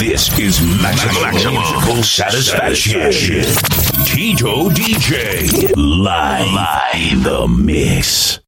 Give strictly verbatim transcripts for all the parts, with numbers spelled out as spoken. This is Maximum, Maximum Satisfaction. Satisfaction. Tito D J. Live. Live the mix.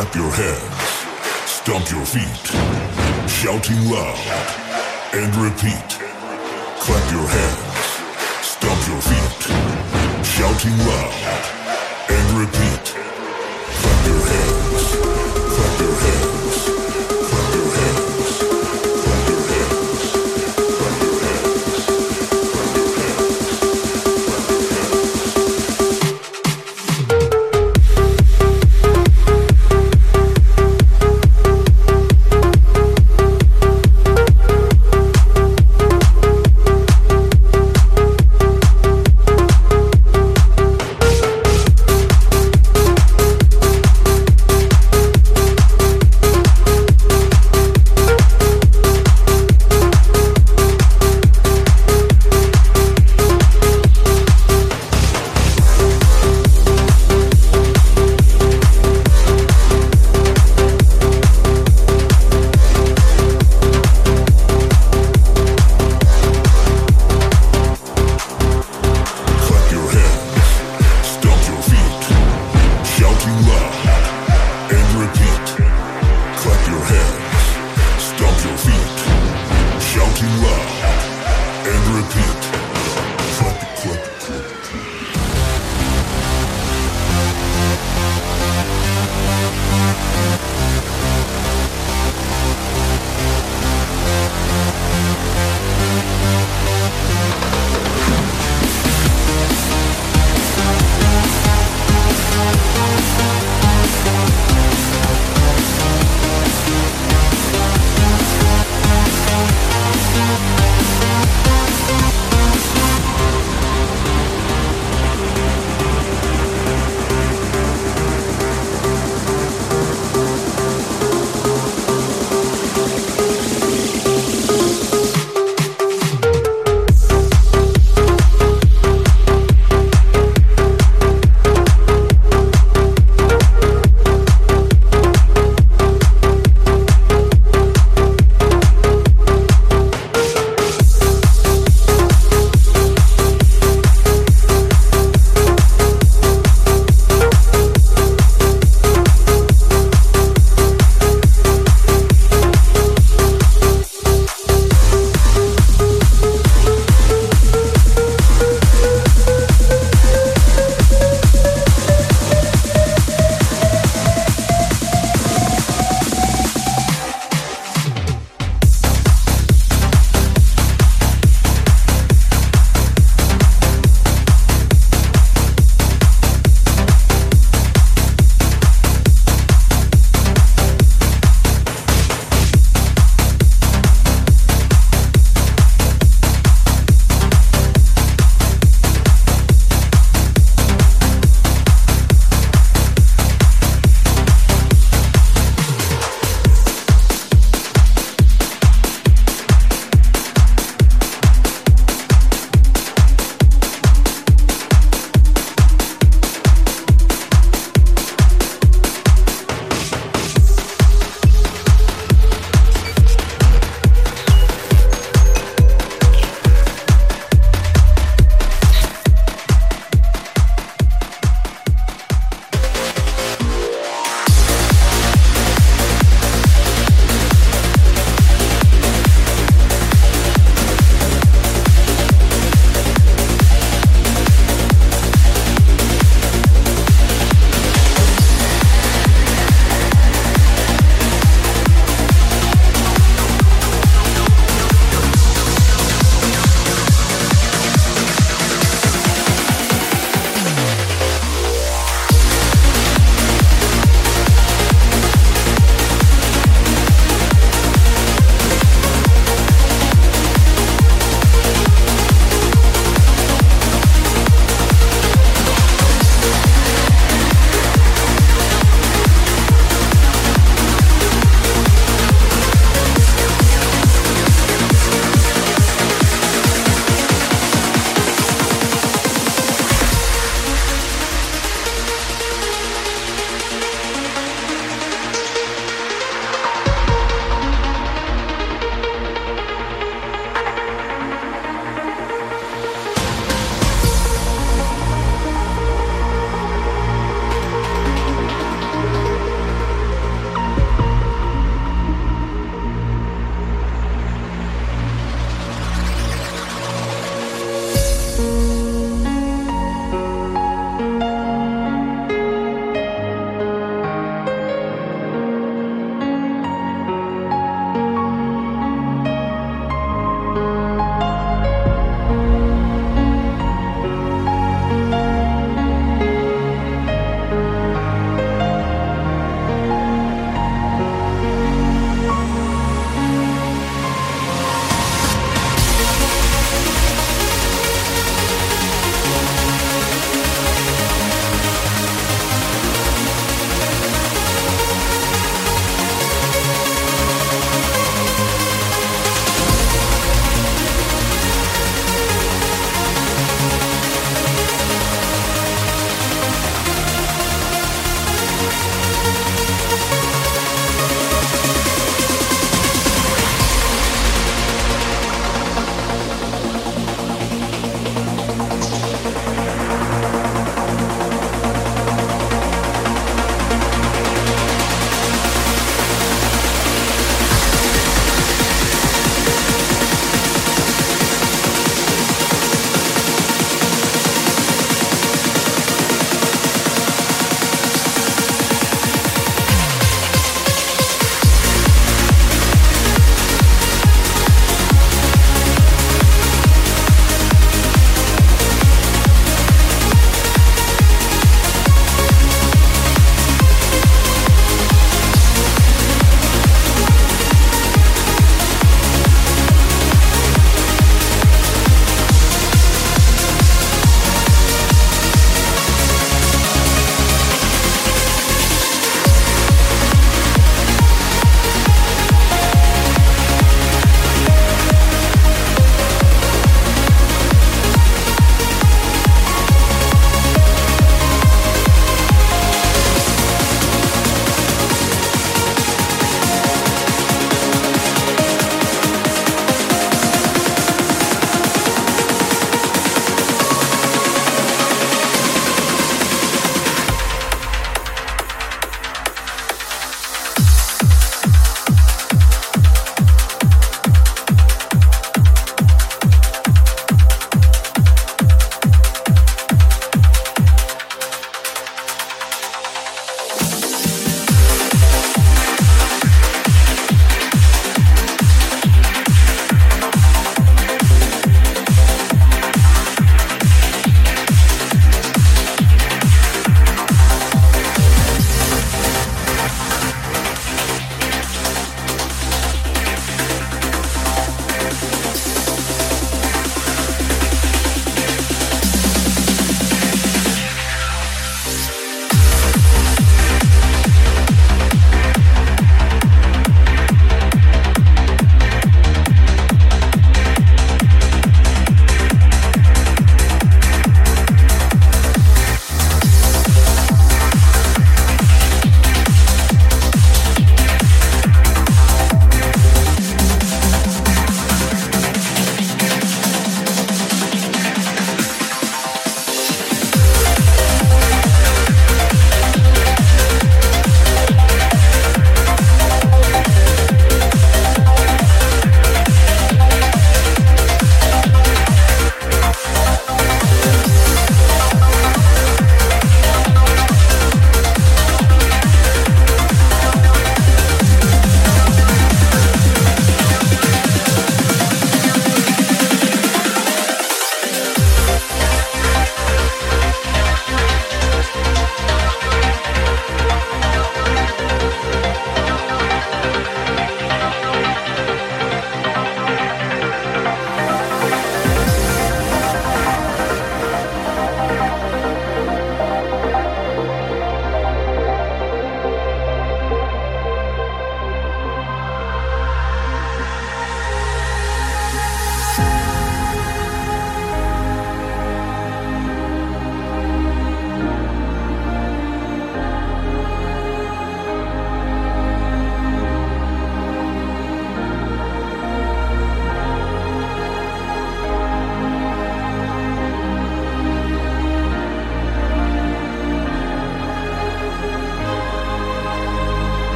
Clap your hands, stomp your feet, shouting loud, and repeat. Clap your hands, stomp your feet, shouting loud, and repeat. Clap your hands, clap your hands, clap your hands, clap your hands, clap your hands, clap your hands.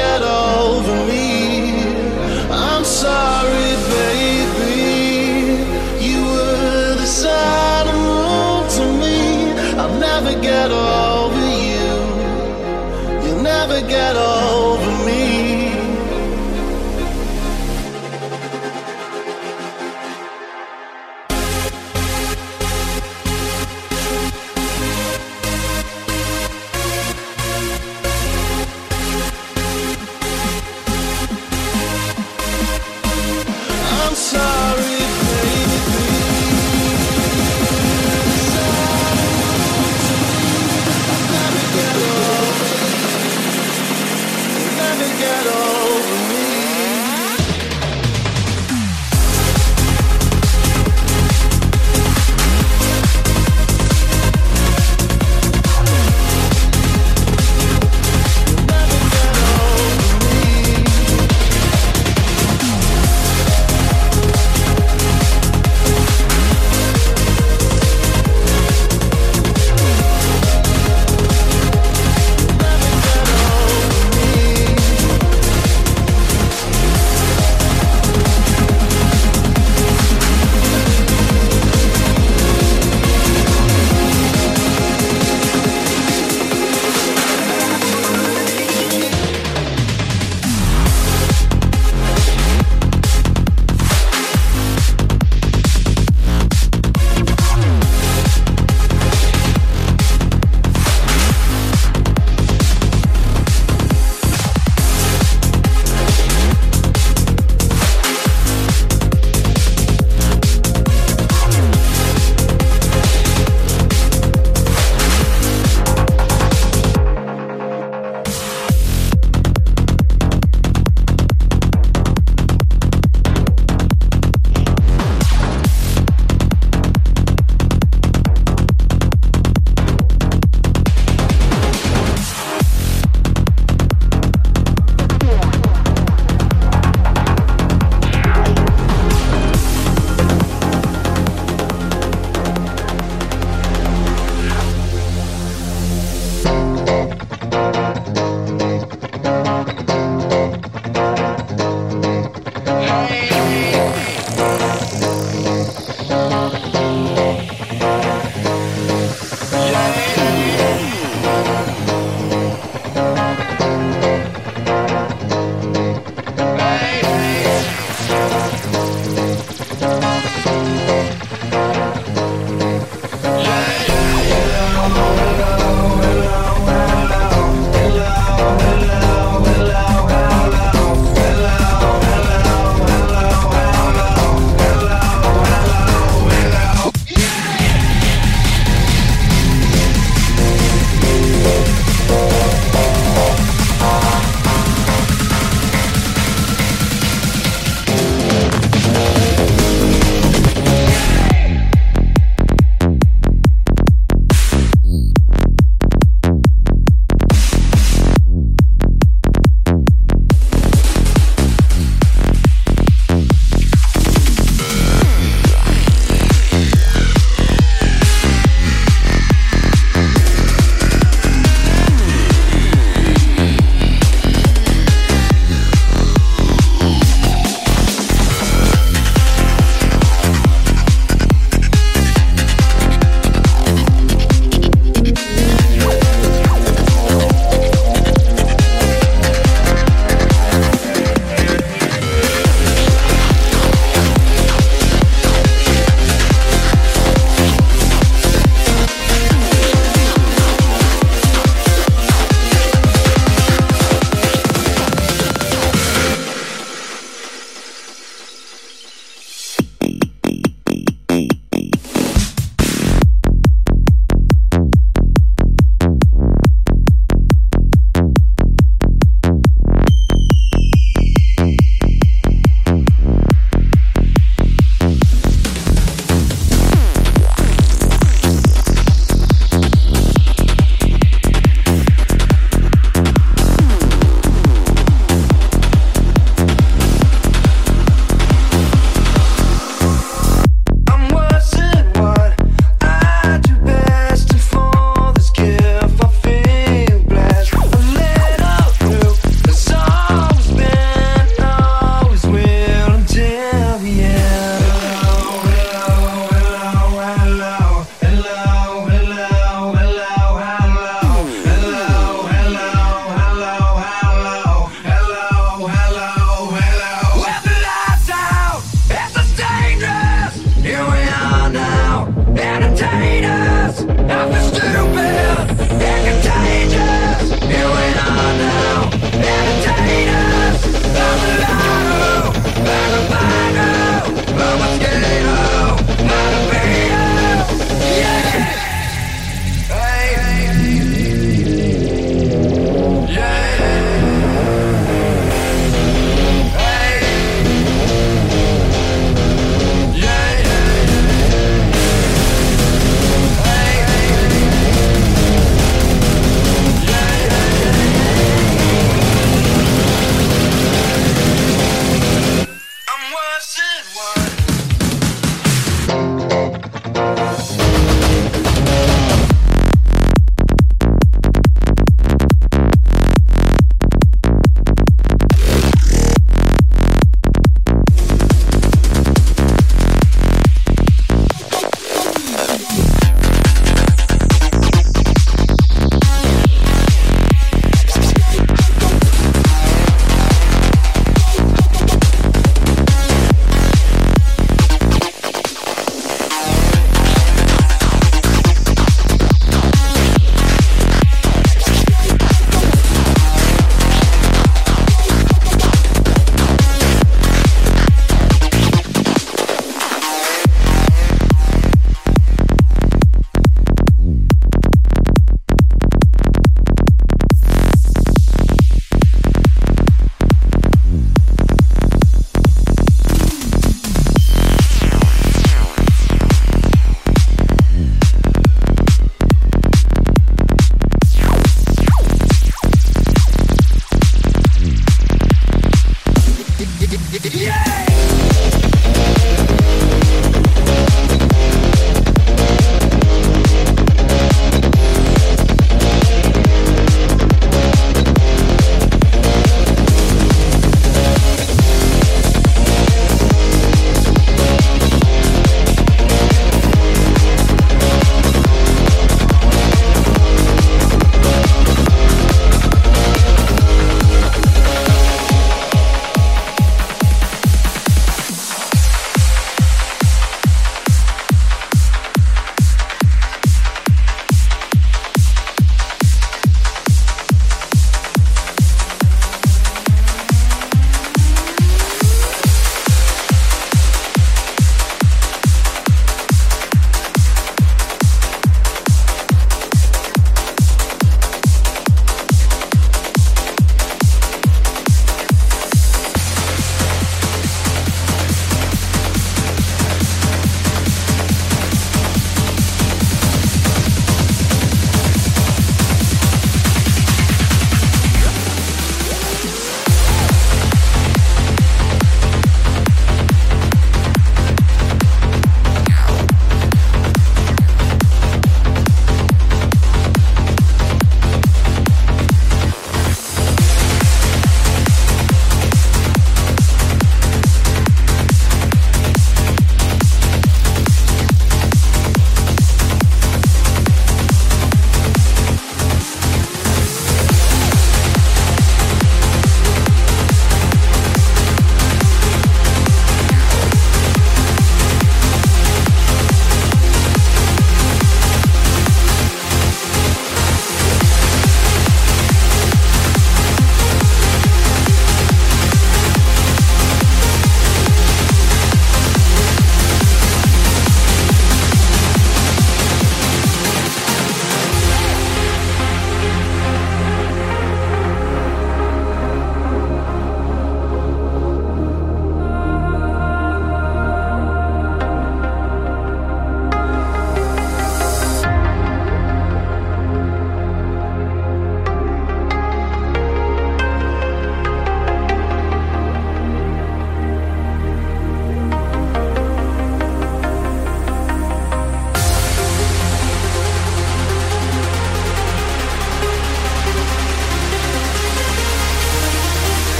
get over me. I'm sorry, baby. You were the sun and moon to me. I'll never get over you. You'll never get over me.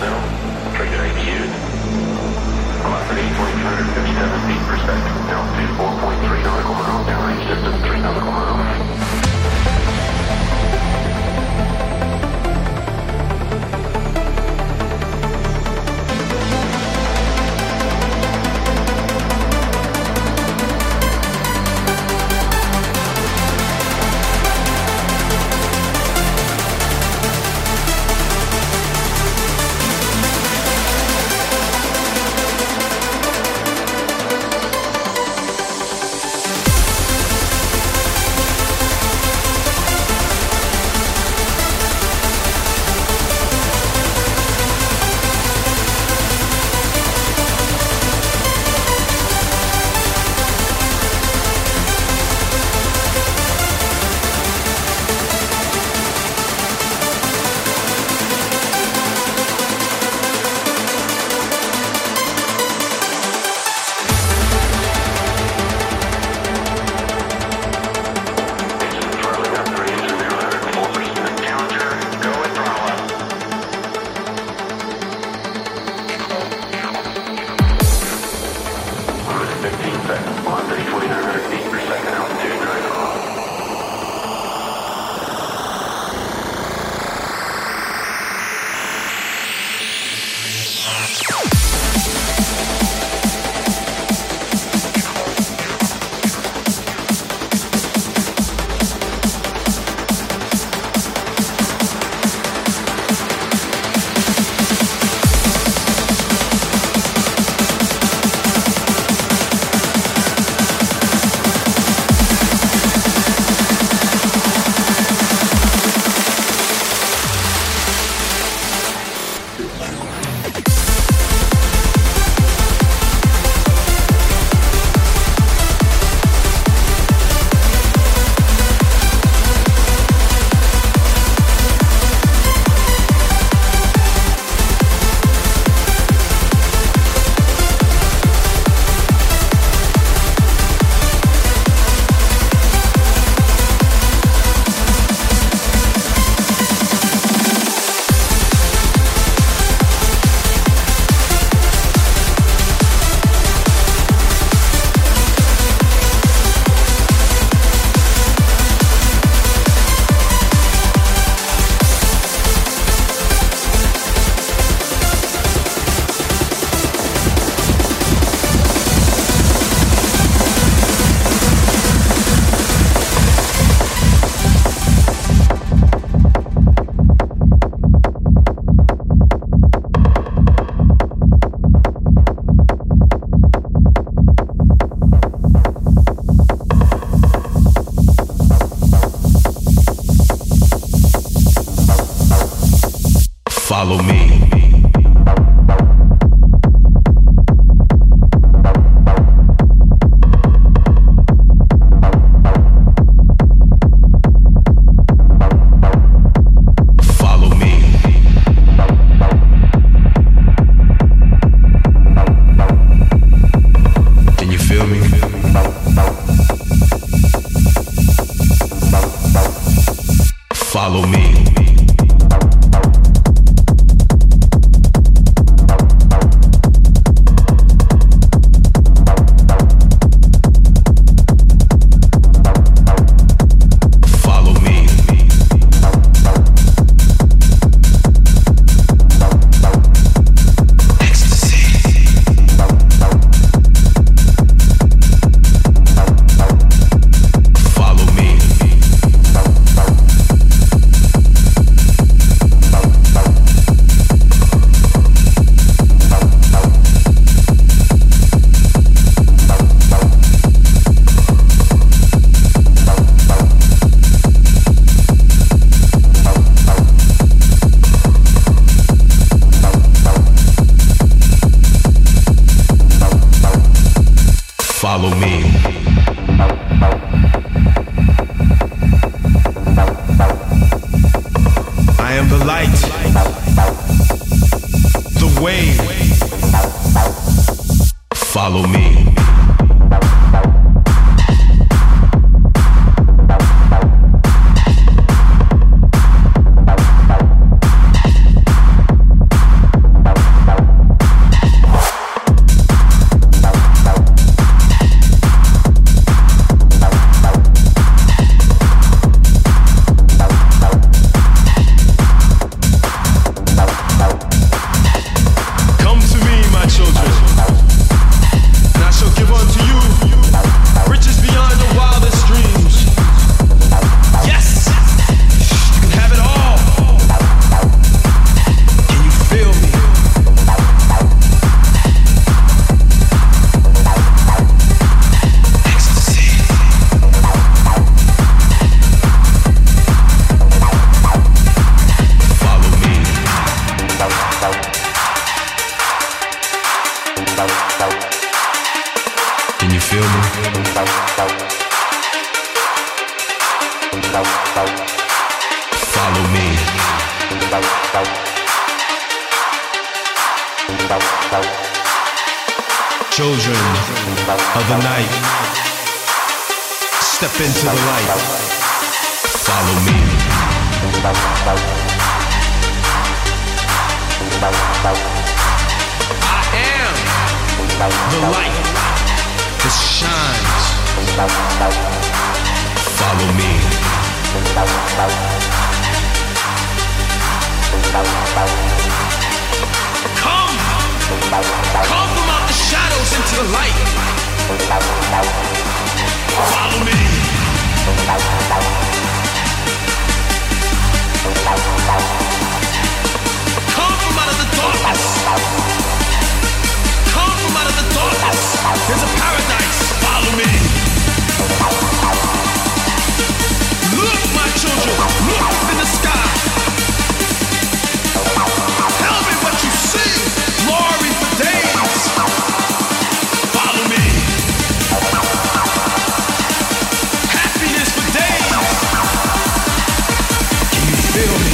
down. Trigger eighty U. Clock at eight point three five seven feet per second. Altitude four point three nautical miles. Downrange distance three nautical miles. Follow me. Follow me. I am the light, the wave. Follow me. Children of the night, step into the light. Follow me. I am the light that shines. Follow me. Come, come from out the shadows into the light. Follow me. Come from out of the darkness. Come from out of the darkness. There's a paradise. Follow me. Look, my children, look up in the sky. Tell me what you see. Glory for days. Follow me. Happiness for days. Can you feel me?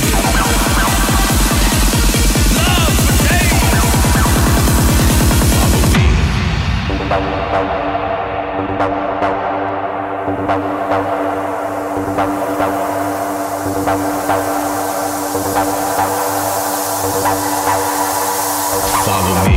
Love for days. Follow me.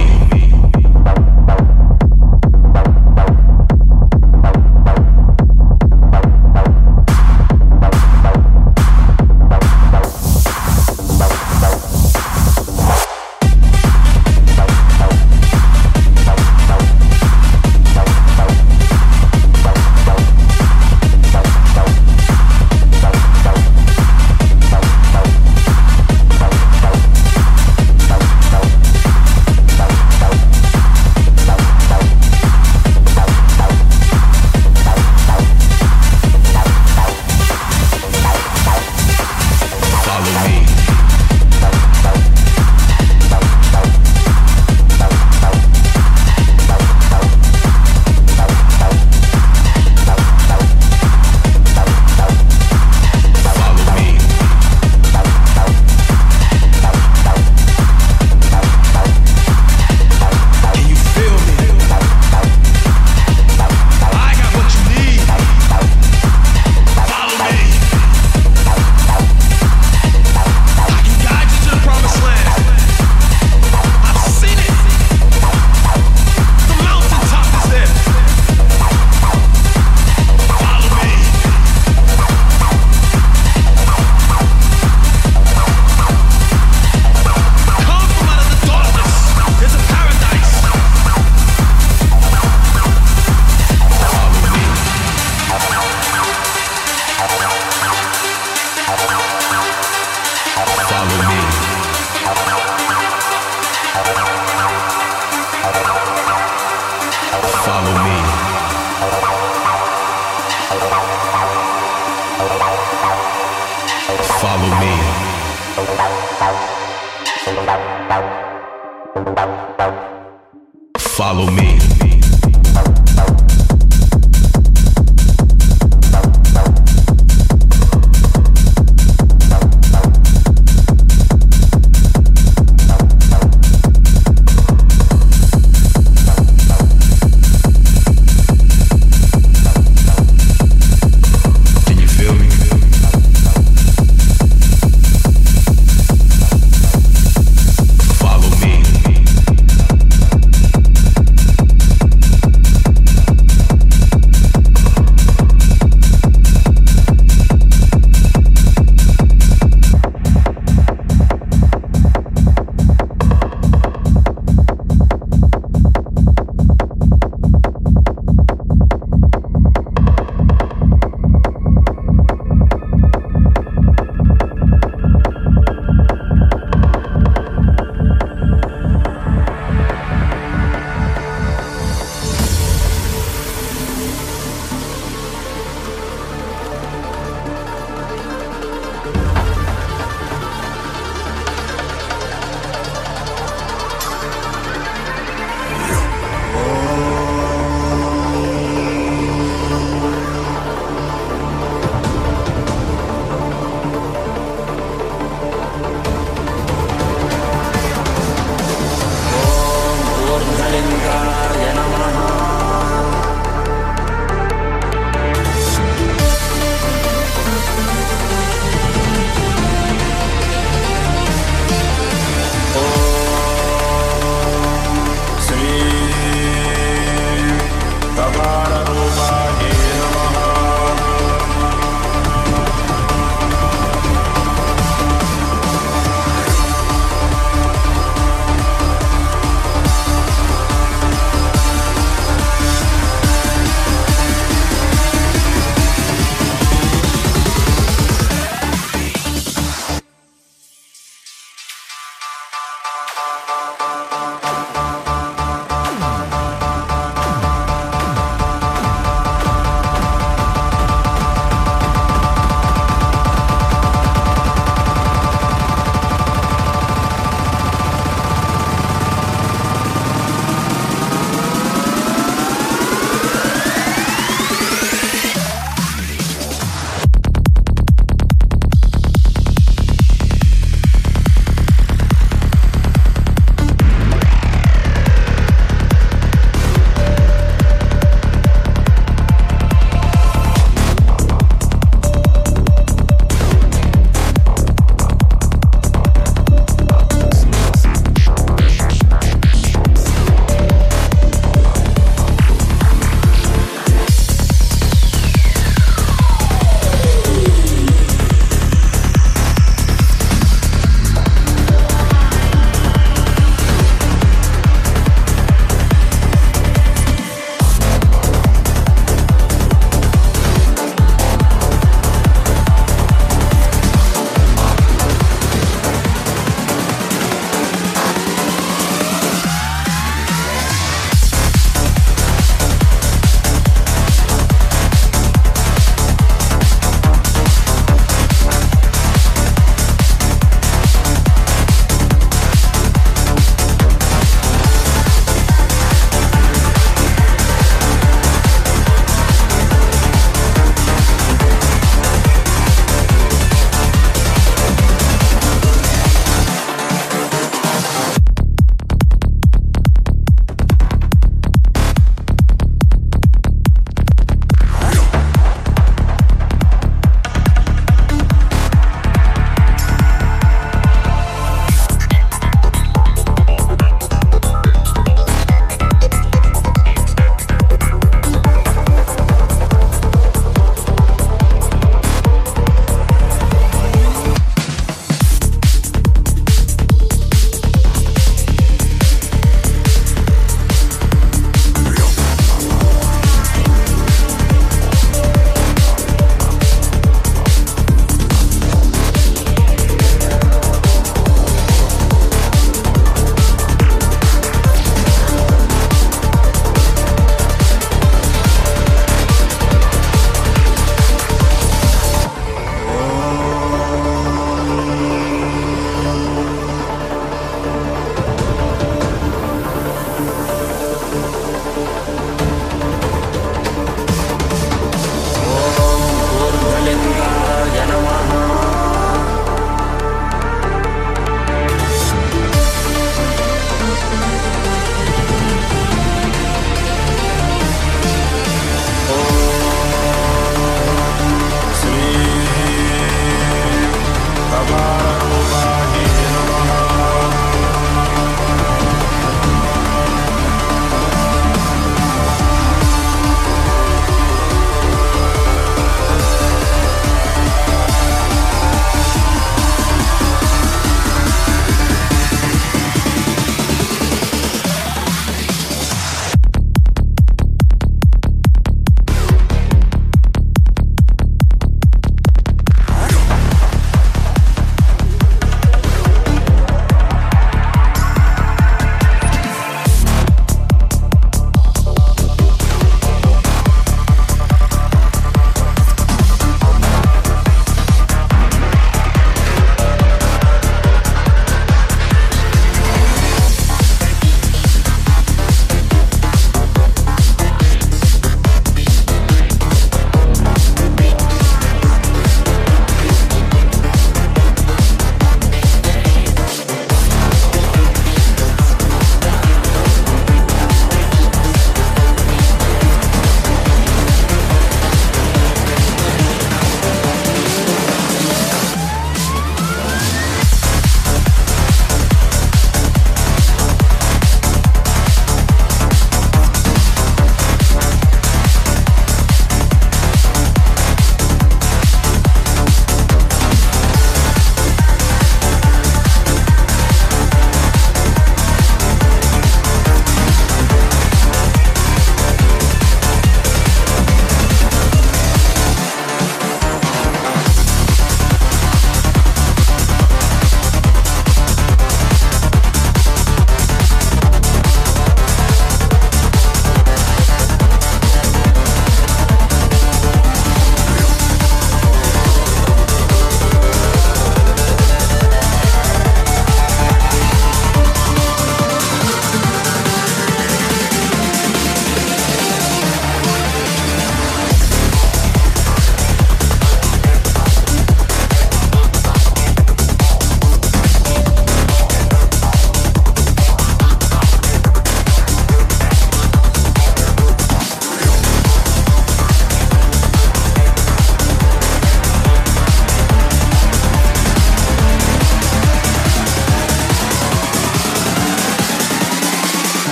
Follow me. Follow me.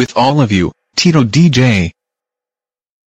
with all of you, Tito D J.